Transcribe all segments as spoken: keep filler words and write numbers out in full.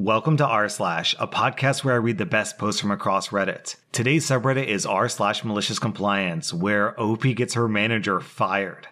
Welcome to r/, a podcast where I read the best posts from across Reddit. Today's subreddit is r slash malicious compliance, where O P gets her manager fired.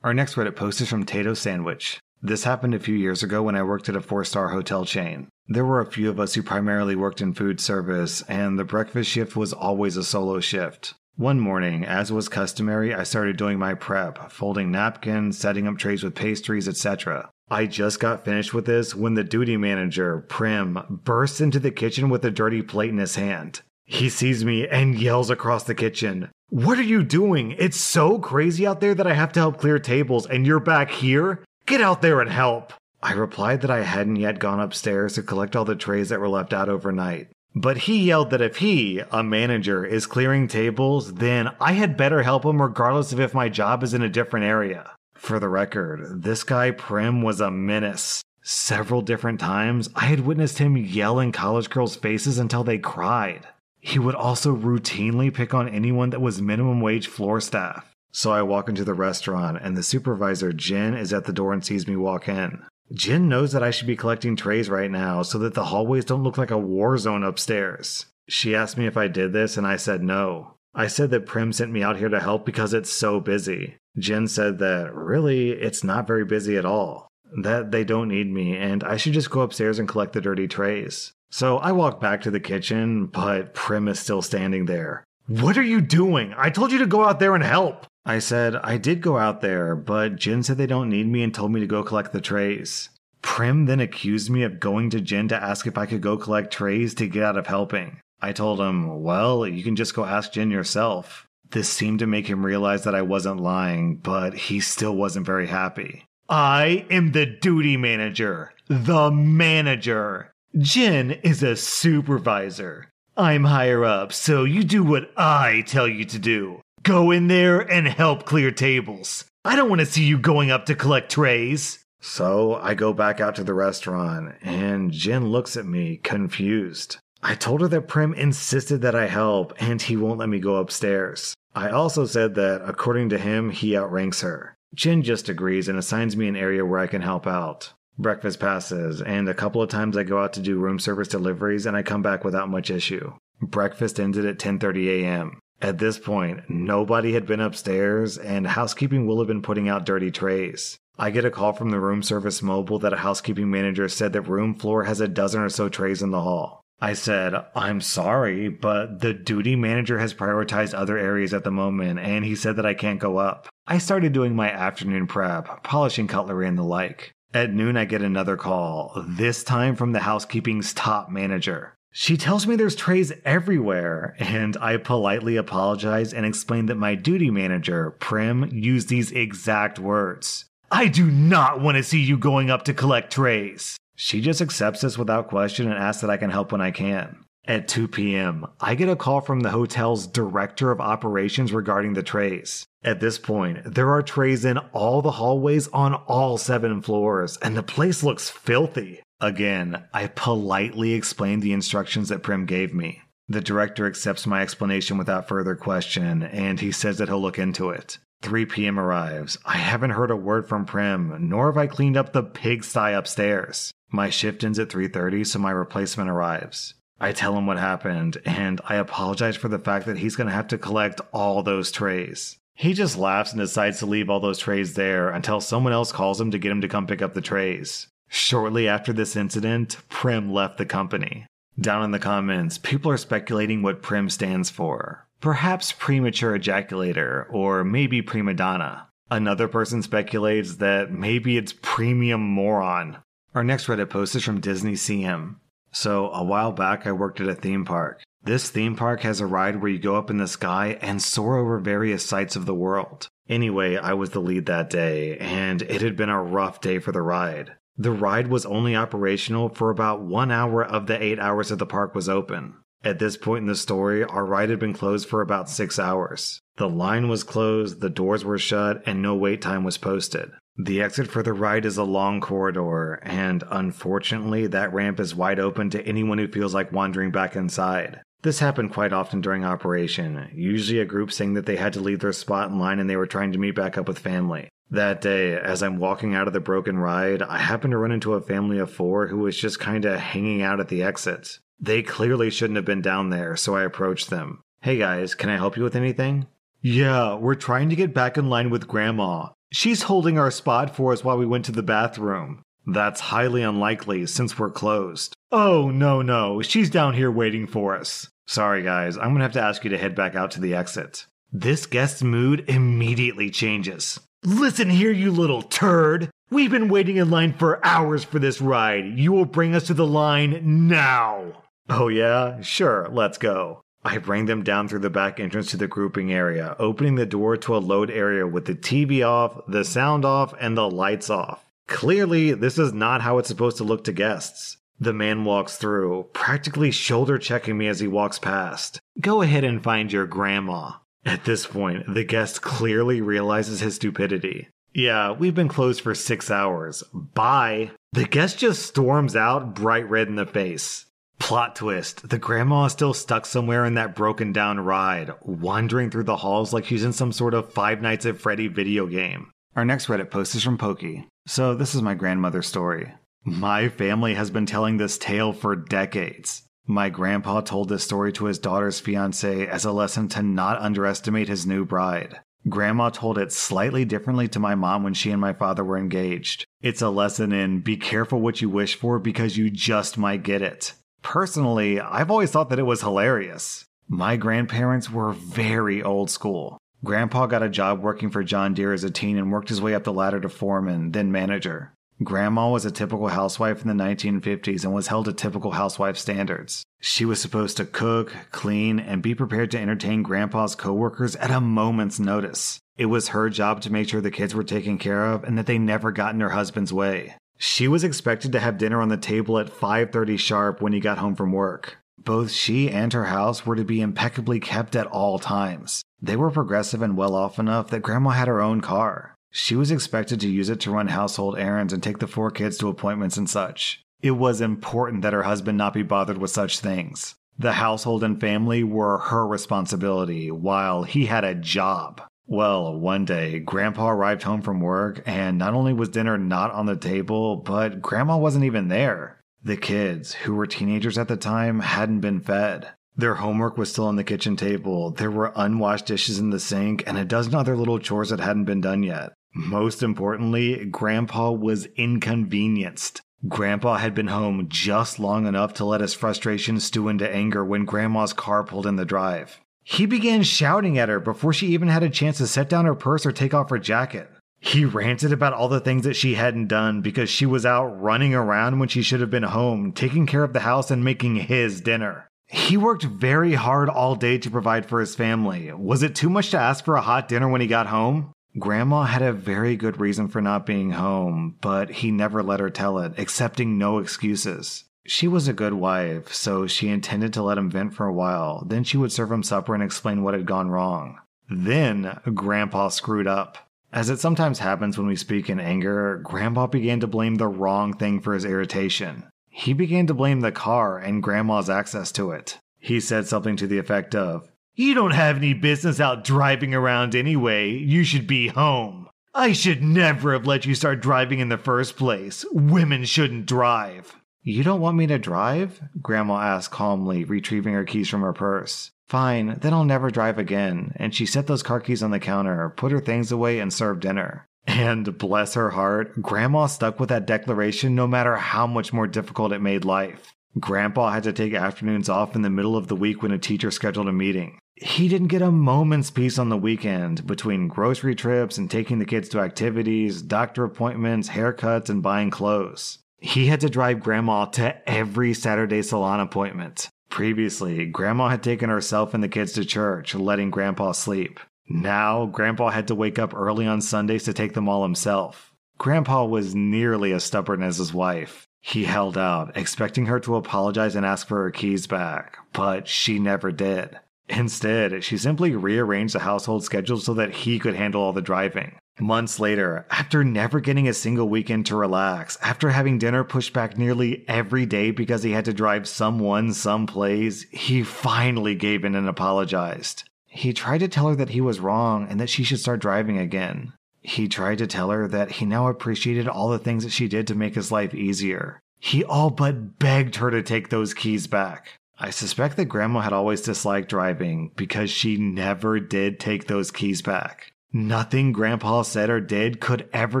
Our next Reddit post is from Tato Sandwich. This happened a few years ago when I worked at a four-star hotel chain. There were a few of us who primarily worked in food service, and the breakfast shift was always a solo shift. One morning, as was customary, I started doing my prep, folding napkins, setting up trays with pastries, et cetera. I just got finished with this when the duty manager, Prim, bursts into the kitchen with a dirty plate in his hand. He sees me and yells across the kitchen, "What are you doing? It's so crazy out there that I have to help clear tables, and you're back here? Get out there and help!" I replied that I hadn't yet gone upstairs to collect all the trays that were left out overnight. But he yelled that if he, a manager, is clearing tables, then I had better help him regardless of if my job is in a different area. For the record, this guy Prim was a menace. Several different times, I had witnessed him yell in college girls' faces until they cried. He would also routinely pick on anyone that was minimum wage floor staff. So I walk into the restaurant, and the supervisor, Jen, is at the door and sees me walk in. Jen knows that I should be collecting trays right now so that the hallways don't look like a war zone upstairs. She asked me if I did this, and I said no. I said that Prim sent me out here to help because it's so busy. Jen said that, really, it's not very busy at all. That they don't need me, and I should just go upstairs and collect the dirty trays. So I walked back to the kitchen, but Prim is still standing there. "What are you doing? I told you to go out there and help!" I said, I did go out there, but Jen said they don't need me and told me to go collect the trays. Prim then accused me of going to Jen to ask if I could go collect trays to get out of helping. I told him, well, you can just go ask Jen yourself. This seemed to make him realize that I wasn't lying, but he still wasn't very happy. I am the duty manager. The manager. Jen is a supervisor. I'm higher up, so you do what I tell you to do. Go in there and help clear tables. I don't want to see you going up to collect trays. So I go back out to the restaurant, and Jen looks at me, confused. I told her that Prim insisted that I help, and he won't let me go upstairs. I also said that, according to him, he outranks her. Jen just agrees and assigns me an area where I can help out. Breakfast passes, and a couple of times I go out to do room service deliveries, and I come back without much issue. Breakfast ended at ten thirty a m At this point, nobody had been upstairs, and housekeeping will have been putting out dirty trays. I get a call from the room service mobile that a housekeeping manager said that room floor has a dozen or so trays in the hall. I said, I'm sorry, but the duty manager has prioritized other areas at the moment, and he said that I can't go up. I started doing my afternoon prep, polishing cutlery and the like. At noon, I get another call, this time from the housekeeping's top manager. She tells me there's trays everywhere, and I politely apologize and explain that my duty manager, Prim, used these exact words. I do not want to see you going up to collect trays. She just accepts this without question and asks that I can help when I can. At two p m, I get a call from the hotel's director of operations regarding the trays. At this point, there are trays in all the hallways on all seven floors, and the place looks filthy. Again, I politely explained the instructions that Prim gave me. The director accepts my explanation without further question, and he says that he'll look into it. three p m arrives. I haven't heard a word from Prim, nor have I cleaned up the pigsty upstairs. My shift ends at three thirty, so my replacement arrives. I tell him what happened, and I apologize for the fact that he's going to have to collect all those trays. He just laughs and decides to leave all those trays there until someone else calls him to get him to come pick up the trays. Shortly after this incident, Prim left the company. Down in the comments, people are speculating what Prim stands for. Perhaps premature ejaculator, or maybe prima donna. Another person speculates that maybe it's premium moron. Our next Reddit post is from Disney C M. So, a while back I worked at a theme park. This theme park has a ride where you go up in the sky and soar over various sites of the world. Anyway, I was the lead that day, and it had been a rough day for the ride. The ride was only operational for about one hour of the eight hours that the park was open. At this point in the story, our ride had been closed for about six hours. The line was closed, the doors were shut, and no wait time was posted. The exit for the ride is a long corridor, and unfortunately, that ramp is wide open to anyone who feels like wandering back inside. This happened quite often during operation, usually a group saying that they had to leave their spot in line and they were trying to meet back up with family. That day, as I'm walking out of the broken ride, I happened to run into a family of four who was just kinda hanging out at the exit. They clearly shouldn't have been down there, so I approached them. Hey guys, can I help you with anything? Yeah, we're trying to get back in line with Grandma. She's holding our spot for us while we went to the bathroom. That's highly unlikely since we're closed. Oh, no, no, she's down here waiting for us. Sorry guys, I'm gonna have to ask you to head back out to the exit. This guest's mood immediately changes. Listen here, you little turd. We've been waiting in line for hours for this ride. You will bring us to the line now. Oh yeah? Sure, let's go. I bring them down through the back entrance to the grouping area, opening the door to a load area with the T V off, the sound off, and the lights off. Clearly, this is not how it's supposed to look to guests. The man walks through, practically shoulder-checking me as he walks past. Go ahead and find your grandma. At this point, the guest clearly realizes his stupidity. Yeah, we've been closed for six hours. Bye. The guest just storms out, bright red in the face. Plot twist. The grandma is still stuck somewhere in that broken down ride, wandering through the halls like she's in some sort of Five Nights at Freddy video game. Our next Reddit post is from Pokey. So this is my grandmother's story. My family has been telling this tale for decades. My grandpa told this story to his daughter's fiancé as a lesson to not underestimate his new bride. Grandma told it slightly differently to my mom when she and my father were engaged. It's a lesson in be careful what you wish for because you just might get it. Personally, I've always thought that it was hilarious. My grandparents were very old school. Grandpa got a job working for John Deere as a teen and worked his way up the ladder to foreman, then manager. Grandma was a typical housewife in the nineteen fifties and was held to typical housewife standards. She was supposed to cook, clean, and be prepared to entertain Grandpa's coworkers at a moment's notice. It was her job to make sure the kids were taken care of and that they never got in her husband's way. She was expected to have dinner on the table at five thirty sharp when he got home from work. Both she and her house were to be impeccably kept at all times. They were progressive and well-off enough that Grandma had her own car. She was expected to use it to run household errands and take the four kids to appointments and such. It was important that her husband not be bothered with such things. The household and family were her responsibility, while he had a job. Well, one day, Grandpa arrived home from work, and not only was dinner not on the table, but Grandma wasn't even there. The kids, who were teenagers at the time, hadn't been fed. Their homework was still on the kitchen table, there were unwashed dishes in the sink, and a dozen other little chores that hadn't been done yet. Most importantly, Grandpa was inconvenienced. Grandpa had been home just long enough to let his frustration stew into anger when Grandma's car pulled in the drive. He began shouting at her before she even had a chance to set down her purse or take off her jacket. He ranted about all the things that she hadn't done because she was out running around when she should have been home, taking care of the house and making his dinner. He worked very hard all day to provide for his family. Was it too much to ask for a hot dinner when he got home? Grandma had a very good reason for not being home, but he never let her tell it, accepting no excuses. She was a good wife, so she intended to let him vent for a while. Then she would serve him supper and explain what had gone wrong. Then, Grandpa screwed up. As it sometimes happens when we speak in anger, Grandpa began to blame the wrong thing for his irritation. He began to blame the car and Grandma's access to it. He said something to the effect of, "You don't have any business out driving around anyway. You should be home. I should never have let you start driving in the first place. Women shouldn't drive." "You don't want me to drive?" Grandma asked calmly, retrieving her keys from her purse. "Fine, then I'll never drive again." And she set those car keys on the counter, put her things away, and served dinner. And bless her heart, Grandma stuck with that declaration no matter how much more difficult it made life. Grandpa had to take afternoons off in the middle of the week when a teacher scheduled a meeting. He didn't get a moment's peace on the weekend, between grocery trips and taking the kids to activities, doctor appointments, haircuts, and buying clothes. He had to drive Grandma to every Saturday salon appointment. Previously, Grandma had taken herself and the kids to church, letting Grandpa sleep. Now, Grandpa had to wake up early on Sundays to take them all himself. Grandpa was nearly as stubborn as his wife. He held out, expecting her to apologize and ask for her keys back, but she never did. Instead, she simply rearranged the household schedule so that he could handle all the driving. Months later, after never getting a single weekend to relax, after having dinner pushed back nearly every day because he had to drive someone some place, he finally gave in and apologized. He tried to tell her that he was wrong and that she should start driving again. He tried to tell her that he now appreciated all the things that she did to make his life easier. He all but begged her to take those keys back. I suspect that Grandma had always disliked driving because she never did take those keys back. Nothing Grandpa said or did could ever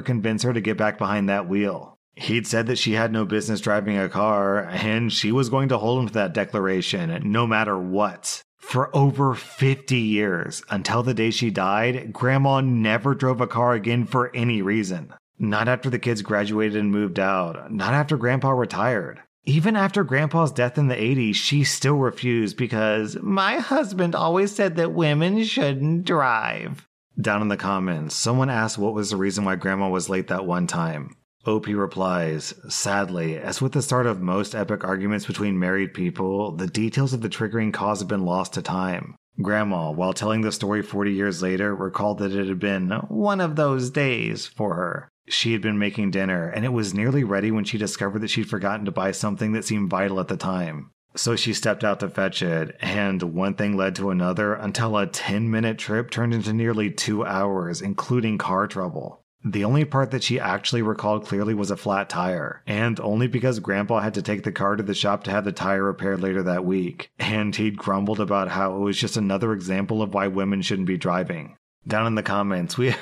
convince her to get back behind that wheel. He'd said that she had no business driving a car, and she was going to hold him to that declaration, no matter what. For over fifty years, until the day she died, Grandma never drove a car again for any reason. Not after the kids graduated and moved out, not after Grandpa retired. Even after Grandpa's death in the eighties, she still refused because my husband always said that women shouldn't drive. Down in the comments, someone asked what was the reason why Grandma was late that one time. O P replies, sadly, as with the start of most epic arguments between married people, the details of the triggering cause have been lost to time. Grandma, while telling the story forty years later, recalled that it had been one of those days for her. She had been making dinner, and it was nearly ready when she discovered that she'd forgotten to buy something that seemed vital at the time. So she stepped out to fetch it, and one thing led to another until a ten-minute trip turned into nearly two hours, including car trouble. The only part that she actually recalled clearly was a flat tire, and only because Grandpa had to take the car to the shop to have the tire repaired later that week, and he'd grumbled about how it was just another example of why women shouldn't be driving. Down in the comments, we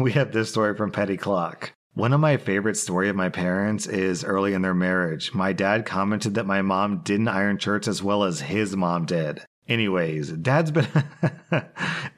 we have this story from Petty Clock. One of my favorite stories of my parents is early in their marriage. My dad commented that my mom didn't iron shirts as well as his mom did. Anyways, dad's been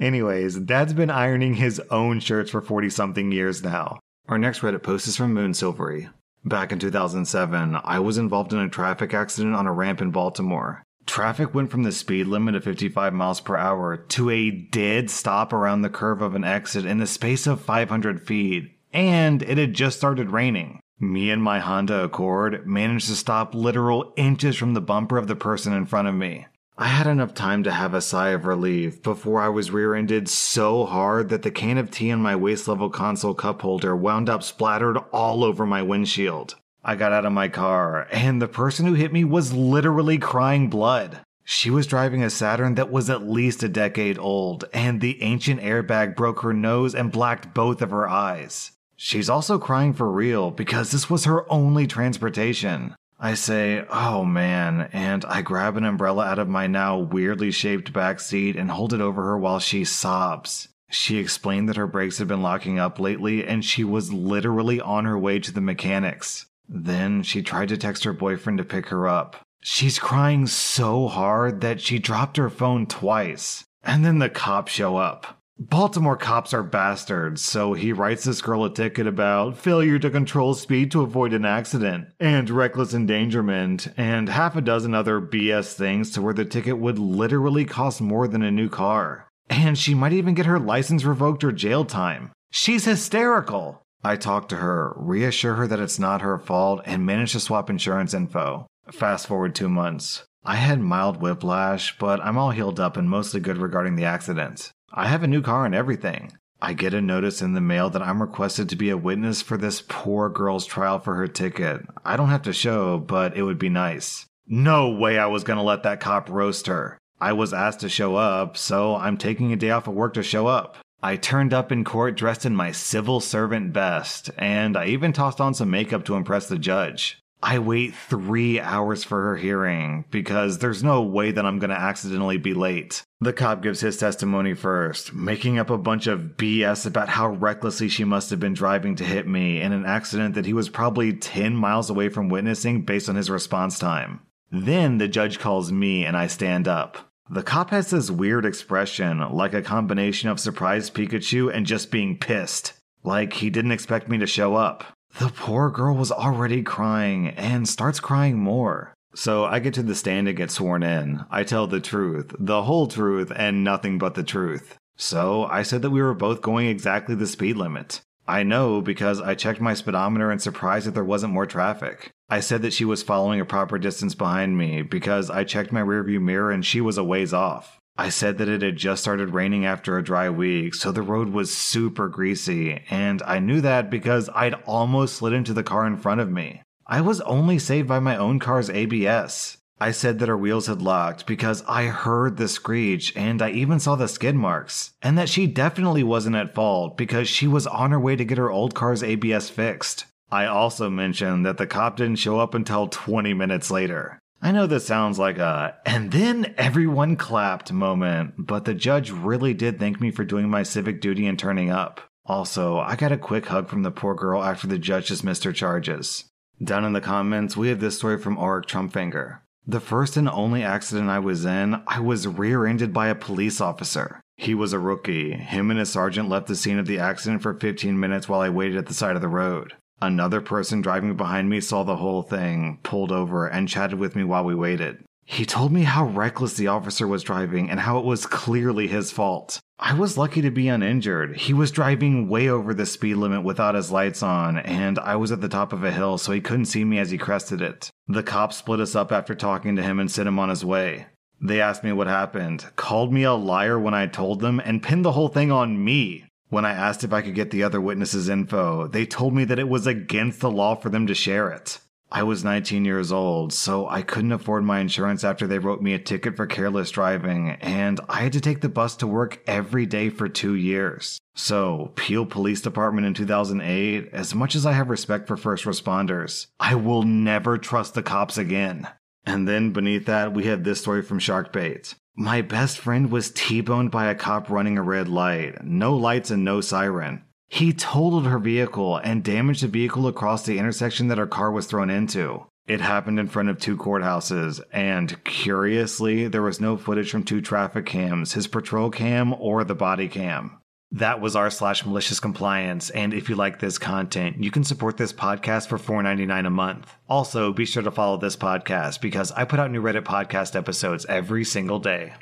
Anyways, dad's been ironing his own shirts for forty something years now. Our next Reddit post is from Moonsilvery. Back in two thousand seven, I was involved in a traffic accident on a ramp in Baltimore. Traffic went from the speed limit of fifty-five miles per hour to a dead stop around the curve of an exit in the space of five hundred feet, and it had just started raining. Me and my Honda Accord managed to stop literal inches from the bumper of the person in front of me. I had enough time to have a sigh of relief before I was rear-ended so hard that the can of tea in my waist-level console cup holder wound up splattered all over my windshield. I got out of my car, and the person who hit me was literally crying blood. She was driving a Saturn that was at least a decade old, and the ancient airbag broke her nose and blacked both of her eyes. She's also crying for real because this was her only transportation. I say, oh man, and I grab an umbrella out of my now weirdly shaped back seat and hold it over her while she sobs. She explained that her brakes had been locking up lately, and she was literally on her way to the mechanics. Then she tried to text her boyfriend to pick her up. She's crying so hard that she dropped her phone twice. And then the cops show up. Baltimore cops are bastards, so he writes this girl a ticket about failure to control speed to avoid an accident, and reckless endangerment, and half a dozen other B S things to where the ticket would literally cost more than a new car. And she might even get her license revoked or jail time. She's hysterical! I talk to her, reassure her that it's not her fault, and manage to swap insurance info. Fast forward two months. I had mild whiplash, but I'm all healed up and mostly good regarding the accident. I have a new car and everything. I get a notice in the mail that I'm requested to be a witness for this poor girl's trial for her ticket. I don't have to show, but it would be nice. No way I was gonna let that cop roast her. I was asked to show up, so I'm taking a day off of work to show up. I turned up in court dressed in my civil servant best, and I even tossed on some makeup to impress the judge. I wait three hours for her hearing, because there's no way that I'm going to accidentally be late. The cop gives his testimony first, making up a bunch of B S about how recklessly she must have been driving to hit me in an accident that he was probably ten miles away from witnessing based on his response time. Then the judge calls me and I stand up. The cop has this weird expression, like a combination of surprised Pikachu and just being pissed. Like he didn't expect me to show up. The poor girl was already crying, and starts crying more. So I get to the stand and get sworn in. I tell the truth, the whole truth, and nothing but the truth. So I said that we were both going exactly the speed limit. I know because I checked my speedometer and surprised that there wasn't more traffic. I said that she was following a proper distance behind me because I checked my rearview mirror and she was a ways off. I said that it had just started raining after a dry week, so the road was super greasy, and I knew that because I'd almost slid into the car in front of me. I was only saved by my own car's A B S. I said that our wheels had locked because I heard the screech and I even saw the skid marks, and that she definitely wasn't at fault because she was on her way to get her old car's A B S fixed. I also mentioned that the cop didn't show up until twenty minutes later. I know this sounds like a "and then everyone clapped" moment, but the judge really did thank me for doing my civic duty and turning up. Also, I got a quick hug from the poor girl after the judge dismissed her charges. Down in the comments, we have this story from Auric Trumpfinger. The first and only accident I was in, I was rear-ended by a police officer. He was a rookie. Him and his sergeant left the scene of the accident for fifteen minutes while I waited at the side of the road. Another person driving behind me saw the whole thing, pulled over, and chatted with me while we waited. He told me how reckless the officer was driving and how it was clearly his fault. I was lucky to be uninjured. He was driving way over the speed limit without his lights on, and I was at the top of a hill so he couldn't see me as he crested it. The cop split us up after talking to him and sent him on his way. They asked me what happened, called me a liar when I told them, and pinned the whole thing on me. When I asked if I could get the other witnesses' info, they told me that it was against the law for them to share it. I was nineteen years old, so I couldn't afford my insurance after they wrote me a ticket for careless driving, and I had to take the bus to work every day for two years. So, Peel Police Department in two thousand eight, as much as I have respect for first responders, I will never trust the cops again. And then beneath that, we have this story from Sharkbait. My best friend was T-boned by a cop running a red light. No lights and no siren. He totaled her vehicle and damaged the vehicle across the intersection that her car was thrown into. It happened in front of two courthouses, and curiously, there was no footage from two traffic cams, his patrol cam or the body cam. That was r slash malicious compliance, and if you like this content, you can support this podcast for four ninety-nine a month. Also, be sure to follow this podcast because I put out new Reddit podcast episodes every single day.